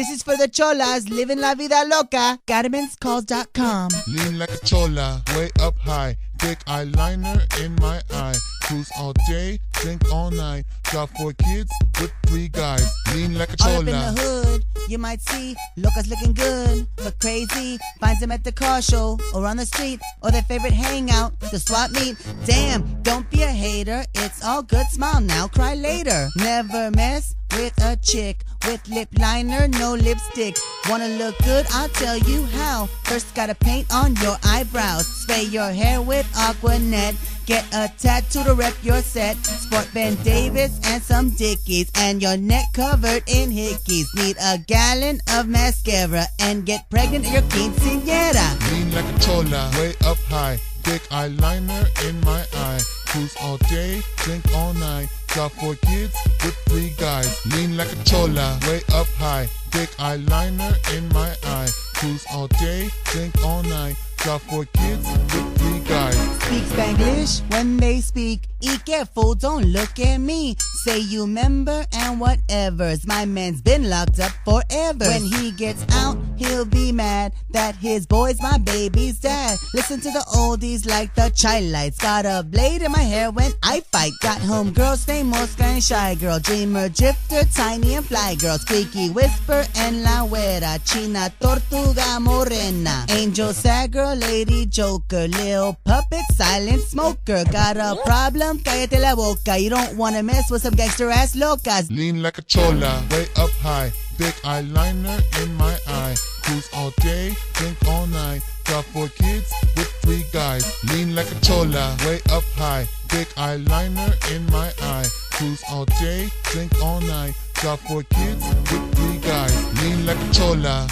This is for the cholas living la vida loca. Carmenscalls.com. Lean like a chola, way up high, thick eyeliner in my eye. Cruise all day, drink all night. Got 4 kids with 3 guys. Lean like a chola. All up in the hood, you might see locas looking good, but crazy. Finds them at the car show or on the street or their favorite hangout, the swap meet. Damn, don't be a hater. It's all good. Smile now, cry later. Never mess with a chick with lip liner, no lipstick. Wanna look good? I'll tell you how. First gotta paint on your eyebrows. Spray your hair with Aquanet. Get a tattoo to rep your set. Sport Ben Davis and some Dickies, and your neck covered in hickeys. Need a gallon of mascara and get pregnant at your quinceañera. Lean like a chola, way up high, thick eyeliner in my eye. Cruise all day, drink all night. Got 4 kids with 3 guys. Lean like a chola, way up high, thick eyeliner in my eye. Cruise all day, drink all night. Got 4 kids with 3 guys. Speak Spanglish when they speak. Eat careful, don't look at me. Say you member and whatever's. My man's been locked up forever. When he gets out, he'll be mad that his boy's my baby's dad. Listen to the oldies like the Chilites. Got a blade in my hair when I fight. Got home girls, stay mosca and shy girl. Dreamer, drifter, tiny and fly girl. Squeaky whisper and la güera. China, tortuga, morena. Angel, sad girl, lady, joker. Lil puppet, silent smoker. Got a problem, cállate la boca. You don't wanna mess with some gangster ass locas. Lean like a chola, way up high, thick eyeliner in my eye. Cruise all day, drink all night. Got 4 kids with 3 guys. Lean like a chola, way up high, thick eyeliner in my eye. Cruise all day, drink all night. Got 4 kids with 3 guys. Lean like a chola.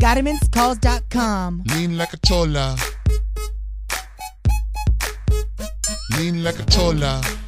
Carmenscalls.com. Lean like a chola. Lean like a chola.